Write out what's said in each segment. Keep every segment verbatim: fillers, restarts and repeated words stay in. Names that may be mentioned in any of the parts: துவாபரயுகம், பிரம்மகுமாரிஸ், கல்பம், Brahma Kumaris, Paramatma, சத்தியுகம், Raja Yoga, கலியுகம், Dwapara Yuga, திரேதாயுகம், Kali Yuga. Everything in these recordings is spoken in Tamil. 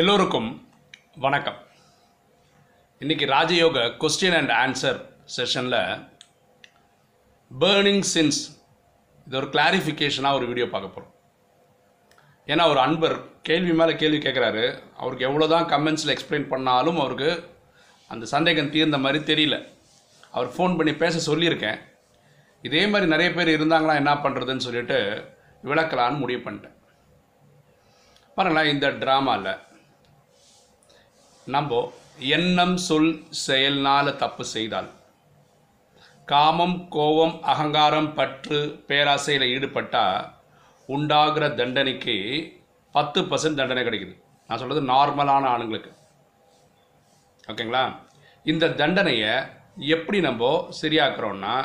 எல்லோருக்கும் வணக்கம். இன்றைக்கி ராஜயோக கொஸ்டின் அண்ட் ஆன்சர் செஷனில் பேர்னிங் சின்ஸ் இது ஒரு கிளாரிஃபிகேஷனாக ஒரு வீடியோ பார்க்க போகிறோம். ஏன்னா ஒரு அன்பர் கேள்வி மேலே கேள்வி கேட்குறாரு. அவருக்கு எவ்வளோ தான் கமெண்ட்ஸில் எக்ஸ்பிளைன் பண்ணாலும் அவருக்கு அந்த சந்தேகம் தீர்ந்த மாதிரி தெரியல. அவர் ஃபோன் பண்ணி பேச சொல்லியிருக்கேன். இதே மாதிரி நிறைய பேர் இருந்தாங்களா என்ன பண்ணுறதுன்னு சொல்லிட்டு விளக்கலான்னு முடிவு பண்ணிட்டேன். பாருங்களேன், இந்த ட்ராமாவில் நம்ம எண்ணம் சொல் செயல்னால தப்பு செய்தால், காமம் கோபம் அகங்காரம் பற்று பேராசையில் ஈடுபட்டால் உண்டாகிற தண்டனைக்கு பத்து பர்சன்ட் தண்டனை கிடைக்குது. நான் சொல்கிறது நார்மலான ஆளுங்களுக்கு, ஓகேங்களா? இந்த தண்டனையை எப்படி நம்ம சரியாக்குறோன்னா,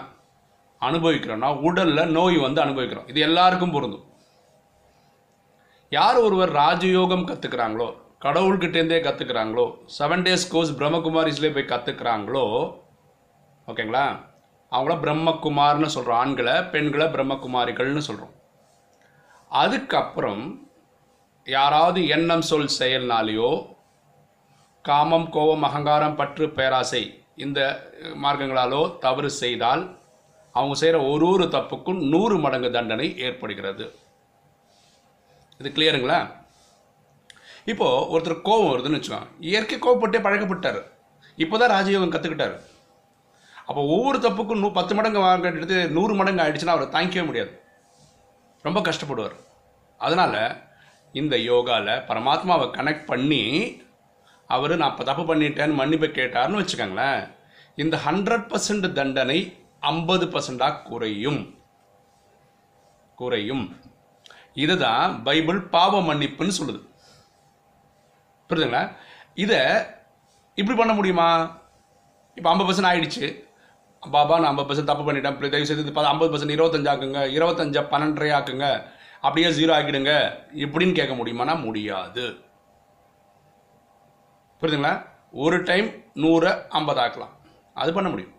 அனுபவிக்கிறோன்னா, உடலில் நோய் வந்து அனுபவிக்கிறோம். இது எல்லாருக்கும் பொருந்தும். யார் ஒருவர் ராஜயோகம் கற்றுக்கிறாங்களோ, கடவுள்கிட்டேருந்தே கற்றுக்கிறாங்களோ, செவன் டேஸ் கோர்ஸ் பிரம்மகுமாரிஸ்லேயே போய் கற்றுக்கிறாங்களோ, ஓகேங்களா, அவங்கள பிரம்மகுமார்னு சொல்கிறோம். ஆண்களை பெண்களை பிரம்மகுமாரிகள்னு சொல்கிறோம். அதுக்கப்புறம் யாராவது எண்ணம் சொல் செயல்னாலேயோ, காமம் கோபம் அகங்காரம் பற்று பேராசை இந்த மார்க்கங்களாலோ தவறு செய்தால் அவங்க செய்கிற ஒரு ஒரு தப்புக்கும் நூறு மடங்கு தண்டனை ஏற்படுகிறது. இது கிளியருங்களா? இப்போது ஒருத்தர் கோபம் வருதுன்னு வச்சுக்கோங்க. இயற்கை கோவப்பட்டே பழக்கப்பட்டார். இப்போ தான் ராஜயோகம் கற்றுக்கிட்டார். அப்போ ஒவ்வொரு தப்புக்கும் நூ பத்து மடங்கு வாங்க எடுத்து நூறு மடங்கு ஆகிடுச்சுன்னா அவரை தாங்கிக்கவே முடியாது. ரொம்ப கஷ்டப்படுவார். அதனால் இந்த யோகாவில் பரமாத்மாவை கனெக்ட் பண்ணி அவர் நான் இப்போ தப்பு பண்ணிட்டேன்னு மன்னிப்பு கேட்டார்னு வச்சுக்கோங்களேன், இந்த ஹண்ட்ரட் பர்சன்ட் தண்டனை ஐம்பது பர்சண்டாக குறையும் குறையும் இதுதான் பைபிள் பாவ மன்னிப்புன்னு சொல்லுது. புரியுதுங்களா? இதை இப்படி பண்ண முடியுமா? இப்போ ஐம்பது பர்சன்ட் ஆகிடுச்சு பாபா, நான் ஐம்பது பர்சன்ட் தப்பு பண்ணிட்டேன், தயவு செய்து பார்த்து ஐம்பது பர்சன்ட் இருபத்தஞ்சு ஆக்குங்க, இருபத்தஞ்சா பன்னெண்டரை ஆக்குங்க, அப்படியே ஜீரோ ஆக்கிடுங்க இப்படின்னு கேட்க முடியுமானா முடியாது. புரியுதுங்களா? ஒரு டைம் நூறு ஐம்பது ஆக்கலாம், அது பண்ண முடியும்.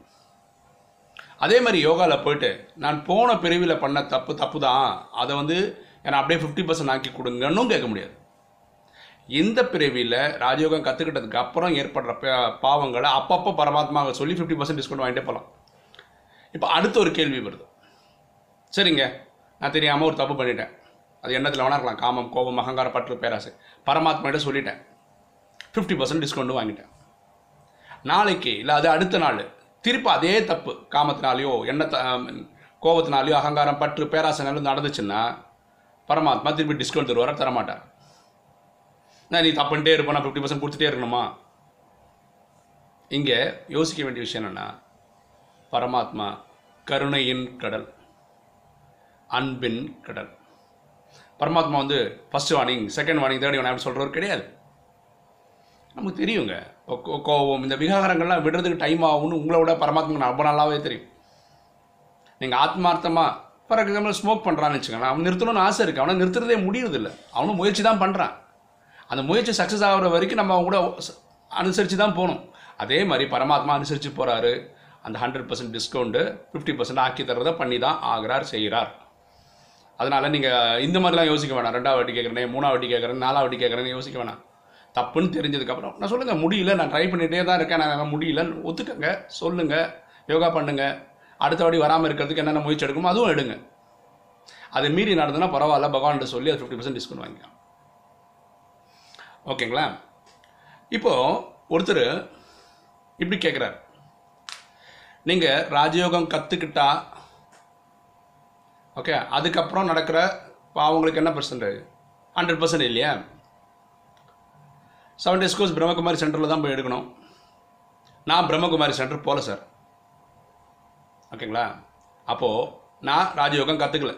அதே மாதிரி யோகாவில் போய்ட்டு நான் போன பிரிவில் பண்ண தப்பு தப்பு தான், அதை வந்து என்னை அப்படியே ஃபிஃப்டி பர்சன்ட் ஆக்கி கொடுங்கன்னு கேட்க முடியாது. இந்த பிரிவில் ராஜயோகம் கற்றுக்கிட்டதுக்கு அப்புறம் ஏற்படுற பாவங்களை அப்பப்போ பரமாத்மாவை சொல்லி ஃபிஃப்டி பர்சன்ட் டிஸ்கவுண்ட் வாங்கிட்டே போகலாம். இப்போ அடுத்த ஒரு கேள்வி வருது. சரிங்க, நான் தெரியாமல் ஒரு தப்பு பண்ணிட்டேன். அது எண்ணத்தில் வேணா இருக்கலாம், காமம் கோபம் அகங்காரம் பற்று பேராசை. பரமாத்மாட்ட சொல்லிட்டேன், ஃபிஃப்டி பர்சன்ட் டிஸ்கவுண்ட்டும் வாங்கிட்டேன். நாளைக்கு இல்லை அது அடுத்த நாள் திருப்பி அதே தப்பு காமத்தினாலேயோ எண்ணத்தை கோபத்தினாலேயோ அகங்காரம் பற்று பேராசைனாலும் நடந்துச்சுன்னா பரமாத்மா திருப்பி டிஸ்கவுண்ட் தருவாரா? தரமாட்டார். நான் நீ தப்புன்ட்டே இருப்பேன், ஃபிஃப்டி பர்சன்ட் கொடுத்துட்டே இருக்கணுமா? இங்கே யோசிக்க வேண்டிய விஷயம் என்னென்னா, பரமாத்மா கருணையின் கடல், அன்பின் கடல். பரமாத்மா வந்து first warning second warning third warning அப்படி சொல்கிறவர் கிடையாது. நமக்கு தெரியுங்க, கோபம் இந்த விகாரங்கள்லாம் விடுறதுக்கு டைம் ஆகும்னு உங்களை விட பரமாத்மாவுக்கு ரொம்ப நல்லாவே தெரியும். நீங்கள் ஆத்மார்த்தமாக ஃபார் எக்ஸாம்பிள் ஸ்மோக் பண்ணுறான்னு வச்சுக்கோங்களேன், அவன் நிறுத்தணும்னு ஆசை இருக்குது, அவனை நிறுத்துறதே முடியறதில்லை, அவனும் முயற்சி தான் பண்ணுறான். அந்த முயற்சி சக்ஸஸ் ஆகிற வரைக்கும் நம்ம அவங்க கூட அனுசரித்து தான் போகணும். அதே மாதிரி பரமாத்மா அனுசரித்து போகிறாரு. அந்த hundred percent discount fifty percent ஆக்கி தர்றதை பண்ணி தான் ஆகிறார், செய்கிறார். அதனால் நீங்கள் இந்த மாதிரிலாம் யோசிக்க வேணாம். ரெண்டாவது வாட்டி கேட்குறேன், மூணாவது வாட்டி கேட்குறேன், நாலாவது வாட்டி கேட்குறேன்னு யோசிக்க வேணாம். தப்புன்னு தெரிஞ்சதுக்கப்புறம் நான் சொல்லுங்கள், முடியல நான் ட்ரை பண்ணிகிட்டே தான் இருக்கேன், நான் முடியலன்னு ஒத்துக்கங்க, சொல்லுங்கள், யோகா பண்ணுங்கள். அடுத்த வாட்டி வராமல் இருக்கிறதுக்கு என்னென்ன முயற்சி எடுக்கணுமோ அதுவும் எடுங்க. அதை மீறி நடந்ததுன்னா பரவாயில்ல, பகவான்கிட்ட சொல்லி அது ஃபிஃப்டி பர்சன்ட் டிஸ்கவுண்ட் வாங்கிக்கலாம், ஓகேங்களா? இப்போது ஒருத்தர் இப்படி கேட்குறார், நீங்கள் ராஜயோகம் கற்றுக்கிட்டா ஓகே, அதுக்கப்புறம் நடக்கிற அவங்களுக்கு என்ன பர்சன்டேஜ்? ஹண்ட்ரட் பர்சன்ட் இல்லையா? செவன் டேஸ் கோர்ஸ் பிரம்மகுமாரி சென்டரில் தான் போய் எடுக்கணும். நான் பிரம்மகுமாரி சென்டர் போகல சார், ஓகேங்களா? அப்போது நான் ராஜயோகம் கற்றுக்கல.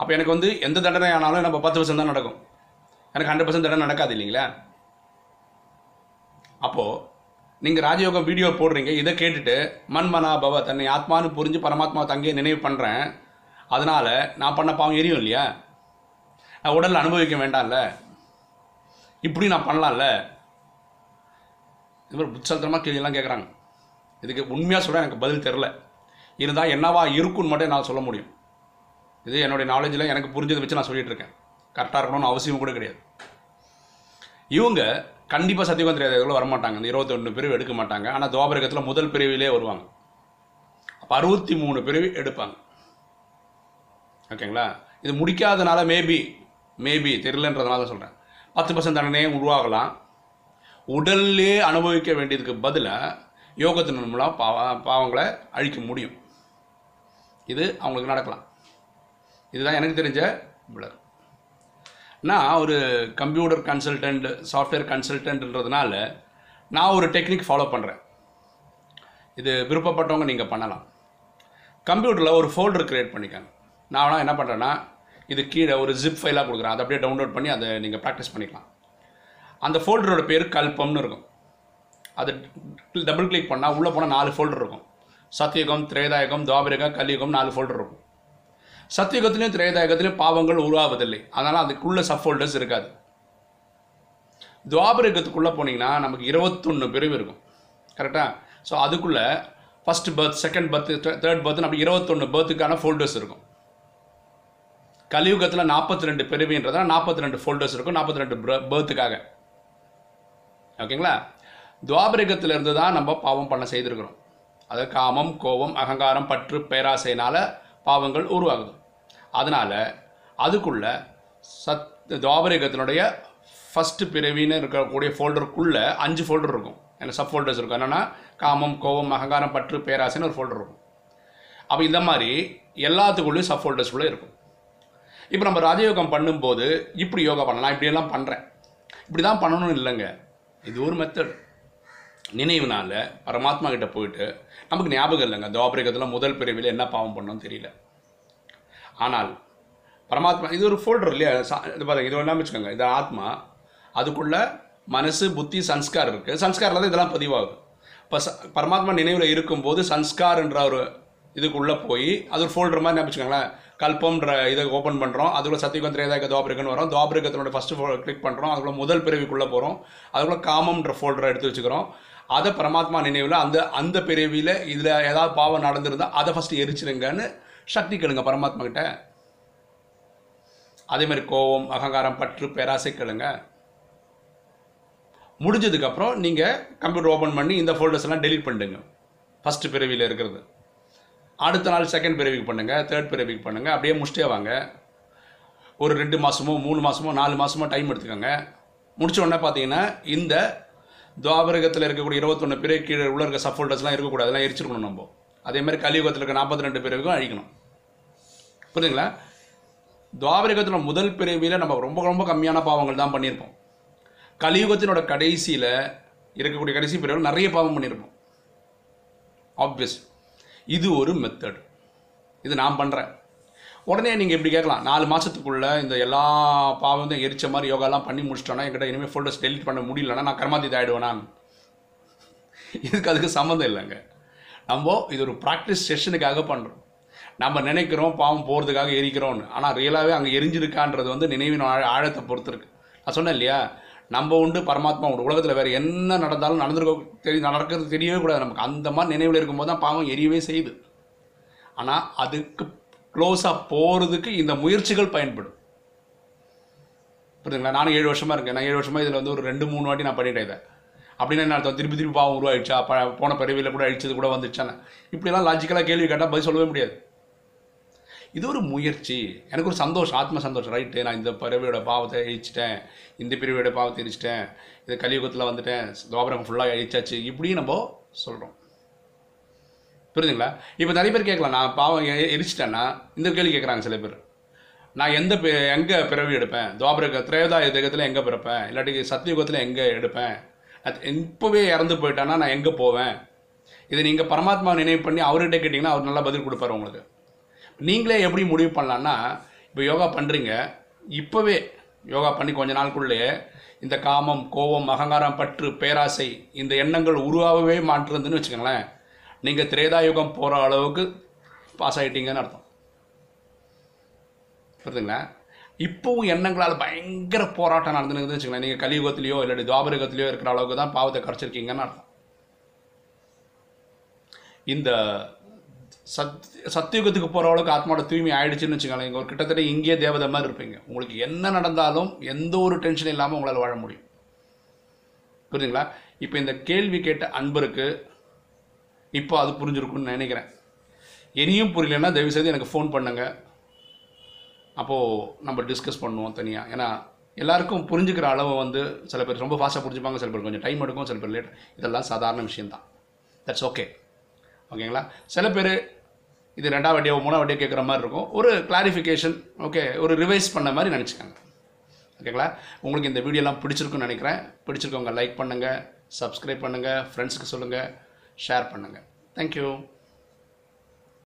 அப்போ எனக்கு வந்து எந்த தண்டனை ஆனாலும் நம்ம பத்து பர்சன்ட் தான் நடக்கும், எனக்கு ஹண்ட்ரட் பர்சன்ட் தடவை நடக்காது, இல்லைங்களா? அப்போது நீங்கள் ராஜயோகம் வீடியோ போடுறீங்க, இதை கேட்டுட்டு மண்மனா பவ தன்னை ஆத்மானு புரிஞ்சு பரமாத்மா தங்கியை நினைவு பண்ணுறேன், அதனால் நான் பண்ண பாவம் எரியும் இல்லையா, நான் உடலில் அனுபவிக்க வேண்டாம்ல, இப்படி நான் பண்ணலாம்ல, இது மாதிரி புட்சல்தரமாக கேள்வியெல்லாம் கேட்குறாங்க. இதுக்கு உண்மையாக சொல்ல எனக்கு பதில் தெரில, இருந்தால் என்னவா இருக்குன்னு மட்டும் நான் சொல்ல முடியும். இது என்னுடைய நாலேஜில் எனக்கு புரிஞ்சதை வச்சு நான் சொல்லிகிட்ருக்கேன். கரெக்டாக இருக்கணும்னு அவசியம் கூட கிடையாது. இவங்க கண்டிப்பாக சத்தியுகம் திரேதாயுகத்தில் வரமாட்டாங்க, இந்த இருபத்தி ஒன்று பிரிவு எடுக்க மாட்டாங்க. ஆனால் துவாபரகத்தில் முதல் பிரிவிலே வருவாங்க. அப்போ அறுபத்தி மூணு பிரிவு எடுப்பாங்க. ஓகேங்களா? இது முடிக்காதனால மேபி மேபி தெரியலன்றதுனால தான் சொல்கிறேன், பத்து பர்சன்ட் தண்டனையே உருவாகலாம். உடல்லே அனுபவிக்க வேண்டியதுக்கு பதிலாக யோகத்தின் மூலம் பாவ பாவங்களை அழிக்க முடியும். இது அவங்களுக்கு நடக்கலாம். இதுதான் எனக்கு தெரிஞ்ச விளக்கம். நான் ஒரு கம்ப்யூட்டர் கன்சல்டண்ட், சாஃப்ட்வேர் கன்சல்டன்ட்ன்றதுனால நான் ஒரு டெக்னிக் ஃபாலோ பண்ணுறேன். இது விருப்பப்பட்டவங்க நீங்கள் பண்ணலாம். கம்ப்யூட்டரில் ஒரு ஃபோல்டர் க்ரியேட் பண்ணிக்காங்க. நான் வேணால் என்ன பண்ணுறேன்னா, இது கீழே ஒரு ஜிப் ஃபைலாக கொடுக்குறேன், அதை அப்படியே டவுன்லோட் பண்ணி அதை நீங்கள் ப்ராக்டிஸ் பண்ணிக்கலாம். அந்த ஃபோல்டரோட பேர் கல்பம்னு இருக்கும். அது டபுள் கிளிக் பண்ணால் உள்ளே போனால் நாலு ஃபோல்டர் இருக்கும். சத்தியுகம், திரேதாயுகம், துவாபரயுகம், கலியுகம், நாலு ஃபோல்டர் இருக்கும். சத்தியுகத்திலையும் திரேதாயுகத்திலையும் பாவங்கள் உருவாவதில்லை, அதனால் அதுக்குள்ளே சப் ஃபோல்டர்ஸ் இருக்காது. துவாபரயுகத்துக்குள்ளே போனீங்கன்னா நமக்கு இருபத்தொன்று பிரிவு இருக்கும். கரெக்டாக? ஸோ அதுக்குள்ளே first birth, second birth, third birth, அப்படி இருபத்தொன்று பர்த்துக்கான ஃபோல்டர்ஸ் இருக்கும். கலியுகத்தில் நாற்பத்தி ரெண்டு பிரிவுன்றதுனா நாற்பத்தி ரெண்டு ஃபோல்டர்ஸ் இருக்கும், நாற்பத்தி ரெண்டு பர்த்துக்காக. ஓகேங்களா? துவாபரகத்திலிருந்து தான் நம்ம பாவம் பண்ண செய்திருக்கிறோம். அது காமம், கோபம், அகங்காரம், பற்று, பேராசையினால் பாவங்கள் உருவாகுது. அதனால் அதுக்குள்ளே சத் துவாபரகத்தினுடைய ஃபஸ்ட்டு பிறவின்னு இருக்கக்கூடிய ஃபோல்டருக்குள்ளே அஞ்சு ஃபோல்டர் இருக்கும். ஏன்னா சப் ஃபோல்டர்ஸ் இருக்கும். என்னென்னா காமம், கோபம், அகங்காரம், பற்று, பேராசைன்னு ஒரு ஃபோல்டர் இருக்கும். அப்போ இந்த மாதிரி எல்லாத்துக்குள்ளேயும் சப் ஃபோல்டர்ஸ் உள்ளே இருக்கும். இப்போ நம்ம ராஜயோகம் பண்ணும்போது இப்படி யோகா பண்ணலாம், இப்படியெல்லாம் பண்ணுறேன், இப்படி தான் பண்ணணும் இல்லைங்க. இது ஒரு மெத்தடு. நினைவுனால் பரமாத்மா கிட்ட போயிட்டு நமக்கு ஞாபகம் இல்லைங்க துவாபரகத்தில் முதல் பிரிவில் என்ன பாவம் பண்ணணும்னு தெரியல, ஆனால் பரமாத்மா இது ஒரு ஃபோல்டர் இல்லையா, இது பாருங்க, இது எல்லாமே வச்சுக்கோங்க, இது ஆத்மா, அதுக்குள்ளே மனசு, புத்தி, சன்ஸ்கார் இருக்குது. சன்ஸ்காரில் தான் இதெல்லாம் பதிவாகுது. இப்போ ச பரமாத்மா நினைவில் இருக்கும்போது சன்ஸ்கார்ன்ற ஒரு இதுக்குள்ளே போய் அது ஒரு ஃபோல்டர் மாதிரி நினச்சிக்கோங்களேன். கல்பம்ன்ற இதை ஓப்பன் பண்ணுறோம், அதுக்குள்ளே சத்தியுகம், திரேதாயுகம், துவாபரகம்னு வரும். துவாபரகத்தினோட ஃபஸ்ட்டு ஃபோல்டர் கிளிக் பண்ணுறோம், அதுக்குள்ளே முதல் பிறவிக்குள்ளே போகிறோம், அதுக்குள்ளே காமம்ன்ற ஃபோல்டரை எடுத்து வச்சுக்கிறோம். அதை பரமாத்மா நினைவில் அந்த அந்த பிறவியில் இதில் ஏதாவது பாவம் நடந்திருந்தால் அதை ஃபஸ்ட்டு எரிச்சிருங்கன்னு சக்தி கேளுங்க பரமாத்மா கிட்ட. அதேமாதிரி கோபம், அகங்காரம், பற்று, பேராசை கேளுங்க. முடிஞ்சதுக்கப்புறம் நீங்கள் கம்ப்யூட்டர் ஓப்பன் பண்ணி இந்த ஃபோல்டர்ஸ்லாம் டெலிட் பண்ணிடுங்க. ஃபஸ்ட்டு பிறவியில் இருக்கிறது அடுத்த நாள் செகண்ட் பிறவிக்கு பண்ணுங்கள், தேர்ட் பிறவிக்கு பண்ணுங்கள், அப்படியே முடிச்சிட்டே வாங்க. ஒரு ரெண்டு மாதமோ மூணு மாதமோ நாலு மாதமோ டைம் எடுத்துக்கோங்க. முடித்த உடனே பார்த்தீங்கன்னா இந்த துவாபரகத்தில் இருக்கக்கூடிய இருபத்தொன்று பிறகு கீழே உள்ள இருக்க சப் ஃபோல்டர்ஸ்லாம் இருக்கக்கூடாது, அதெல்லாம் எரிச்சிருக்கணும் நம்ம. அதேமாதிரி கலியுகத்தில் இருக்க நாற்பத்தி ரெண்டு பிறவிக்கும் அழிக்கணும். புரியுதுங்களா? துவாபரகத்தில் முதல் பிறவியில் நம்ம ரொம்ப ரொம்ப கம்மியான பாவங்கள் தான் பண்ணியிருப்போம். கலியுகத்தினோட கடைசியில் இருக்கக்கூடிய கடைசி பிறவியில் நிறைய பாவம் பண்ணியிருப்போம். ஆப்வியஸ். இது ஒரு மெத்தடு. இது நான் பண்ணுறேன். உடனே நீங்கள் இப்படி கேட்கலாம், நாலு மாதத்துக்குள்ளே இந்த எல்லா பாவம் தான் எரிச்ச மாதிரி யோகாலாம் பண்ணி முடிச்சிட்டோன்னா என்கிட்ட இனிமேல் ஃபோல்டர்ஸ் டெலிட் பண்ண முடியலன்னா நான் கர்மாதித் ஆகிடுவேனான். இதுக்கு அதுக்கு சம்மந்தம் இல்லைங்க. நம்ம இது ஒரு ப்ராக்டிஸ் செஷனுக்காக பண்ணுறோம். நம்ம நினைக்கிறோம் பாவம் போகிறதுக்காக எரிக்கிறோம்னு, ஆனால் ரியலாகவே அங்கே எரிஞ்சிருக்கான்றது வந்து நினைவின் ஆழ ஆழத்தை பொறுத்திருக்கு. நான் சொன்னேன் இல்லையா, நம்ம உண்டு பரமாத்மா உண்டு. உலகத்தில் வேறு என்ன நடந்தாலும் நடந்துருக்க தெரிய நடக்கிறது தெரியவே கூடாது நமக்கு. அந்த மாதிரி நினைவில் இருக்கும்போது தான் பாவம் எரியவே செய்யுது. ஆனால் அதுக்கு க்ளோஸாக போகிறதுக்கு இந்த முயற்சிகள் பயன்படும். புரியுதுங்களா? நானும் ஏழு வருஷமாக இருக்கேன். நான் ஏழு வருஷமாக இதில் வந்து ஒரு ரெண்டு மூணு வாட்டி நான் பண்ணிட்டேன் இதை. அப்படின்னா என்ன அர்த்தம்? திருப்பி திருப்பி பாவம் உருவாயிடுச்சா, ப போன பிறவியில் கூட அழிச்சது கூட வந்துடுச்சானே, இப்படிலாம் லாஜிக்கலாக கேள்வி கேட்டால் பதில் சொல்லவே முடியாது. இது ஒரு முயற்சி. எனக்கு ஒரு சந்தோஷம், ஆத்ம சந்தோஷம். ரைட்டு, நான் இந்த பிறவியோட பாவத்தை அழிச்சிட்டேன், இந்த பிறவியோட பாவத்தை எரிச்சிட்டேன், இந்த கலியுகத்தில் வந்துட்டேன், துவாபரகம் ஃபுல்லாக அழிச்சாச்சு, இப்படின்னு நம்ம சொல்கிறோம். புரியுதுங்களா? இப்போ நிறைய பேர் கேட்கலாம், நான் பாவம் எரிச்சிட்டேன்னா இந்த கேள்வி கேட்குறாங்க சில பேர், நான் எந்த பி எங்கே பிறவி எடுப்பேன், துவாபரக திரேதாயுகத்தில் எங்கே பிறப்பேன், இல்லாட்டி சத்தியுகத்தில் எங்கே எடுப்பேன், இப்போவே இறந்து போயிட்டேன்னா நான் எங்கே போவேன்? இதை நீங்கள் பரமாத்மா நினைவு பண்ணி அவர்கிட்ட கேட்டிங்கன்னா அவர் நல்லா பதில் கொடுப்பார் உங்களுக்கு. நீங்களே எப்படி முடிவு பண்ணலான்னா, இப்போ யோகா பண்ணுறீங்க, இப்போவே யோகா பண்ணி கொஞ்ச நாளுக்குள்ளேயே இந்த காமம், கோபம், அகங்காரம், பற்று, பேராசை இந்த எண்ணங்கள் உருவாகவே மாற்றுறதுன்னு வச்சுக்கோங்களேன், நீங்கள் திரேதாயுகம் போகிற அளவுக்கு பாஸ் ஆகிட்டீங்கன்னு அர்த்தம். புரியுதுங்களா? இப்போவும் எண்ணங்களால் பயங்கர போராட்டம் நடந்துன்னு வச்சுக்கோங்களேன், நீங்கள் கலியுகத்திலையோ இல்லாட்டி துவாபரகத்திலையோ இருக்கிற அளவுக்கு தான் பாவத்தை கரைச்சிருக்கீங்கன்னு அர்த்தம். இந்த சத் சத்தியுகத்துக்கு போகிற அளவுக்கு ஆத்மாவோட தூய்மை ஆகிடுச்சின்னு வச்சுக்கோங்களேன், ஒரு கிட்டத்தட்ட இங்கேயே தேவதை மாதிரி இருப்பீங்க. உங்களுக்கு என்ன நடந்தாலும் எந்த ஒரு டென்ஷன் இல்லாமல் உங்களால் வாழ முடியும். புரிஞ்சுங்களா? இப்போ இந்த கேள்வி கேட்ட அன்பருக்கு இப்போ அது புரிஞ்சிருக்குன்னு நினைக்கிறேன். இனியும் புரியலன்னா தயவு செய்து எனக்கு ஃபோன் பண்ணுங்கள், அப்போது நம்ம டிஸ்கஸ் பண்ணுவோம் தனியாக. ஏன்னா எல்லாருக்கும் புரிஞ்சுக்கிற அளவு வந்து சில பேர் ரொம்ப ஃபாஸ்ட்டாக புரிஞ்சுப்பாங்க, சில பேர் கொஞ்சம் டைம் எடுக்கும், சில பேர் லேட். இதெல்லாம் சாதாரண விஷயந்தான். தட்ஸ் ஓகே, ஓகேங்களா? சில பேர் இது ரெண்டாவது வட்டியோ மூணாவது வட்டியோ கேட்குற மாதிரி இருக்கும். ஒரு கிளாரிஃபிகேஷன், ஓகே, ஒரு ரிவைஸ் பண்ண மாதிரி நினச்சிக்கோங்க, ஓகேங்களா? உங்களுக்கு இந்த வீடியோலாம் பிடிச்சிருக்குன்னு நினைக்கிறேன். பிடிச்சிருக்கவங்க லைக் பண்ணுங்கள், சப்ஸ்கிரைப் பண்ணுங்கள், ஃப்ரெண்ட்ஸுக்கு சொல்லுங்கள், ஷேர் பண்ணுங்கள். தேங்க்யூ.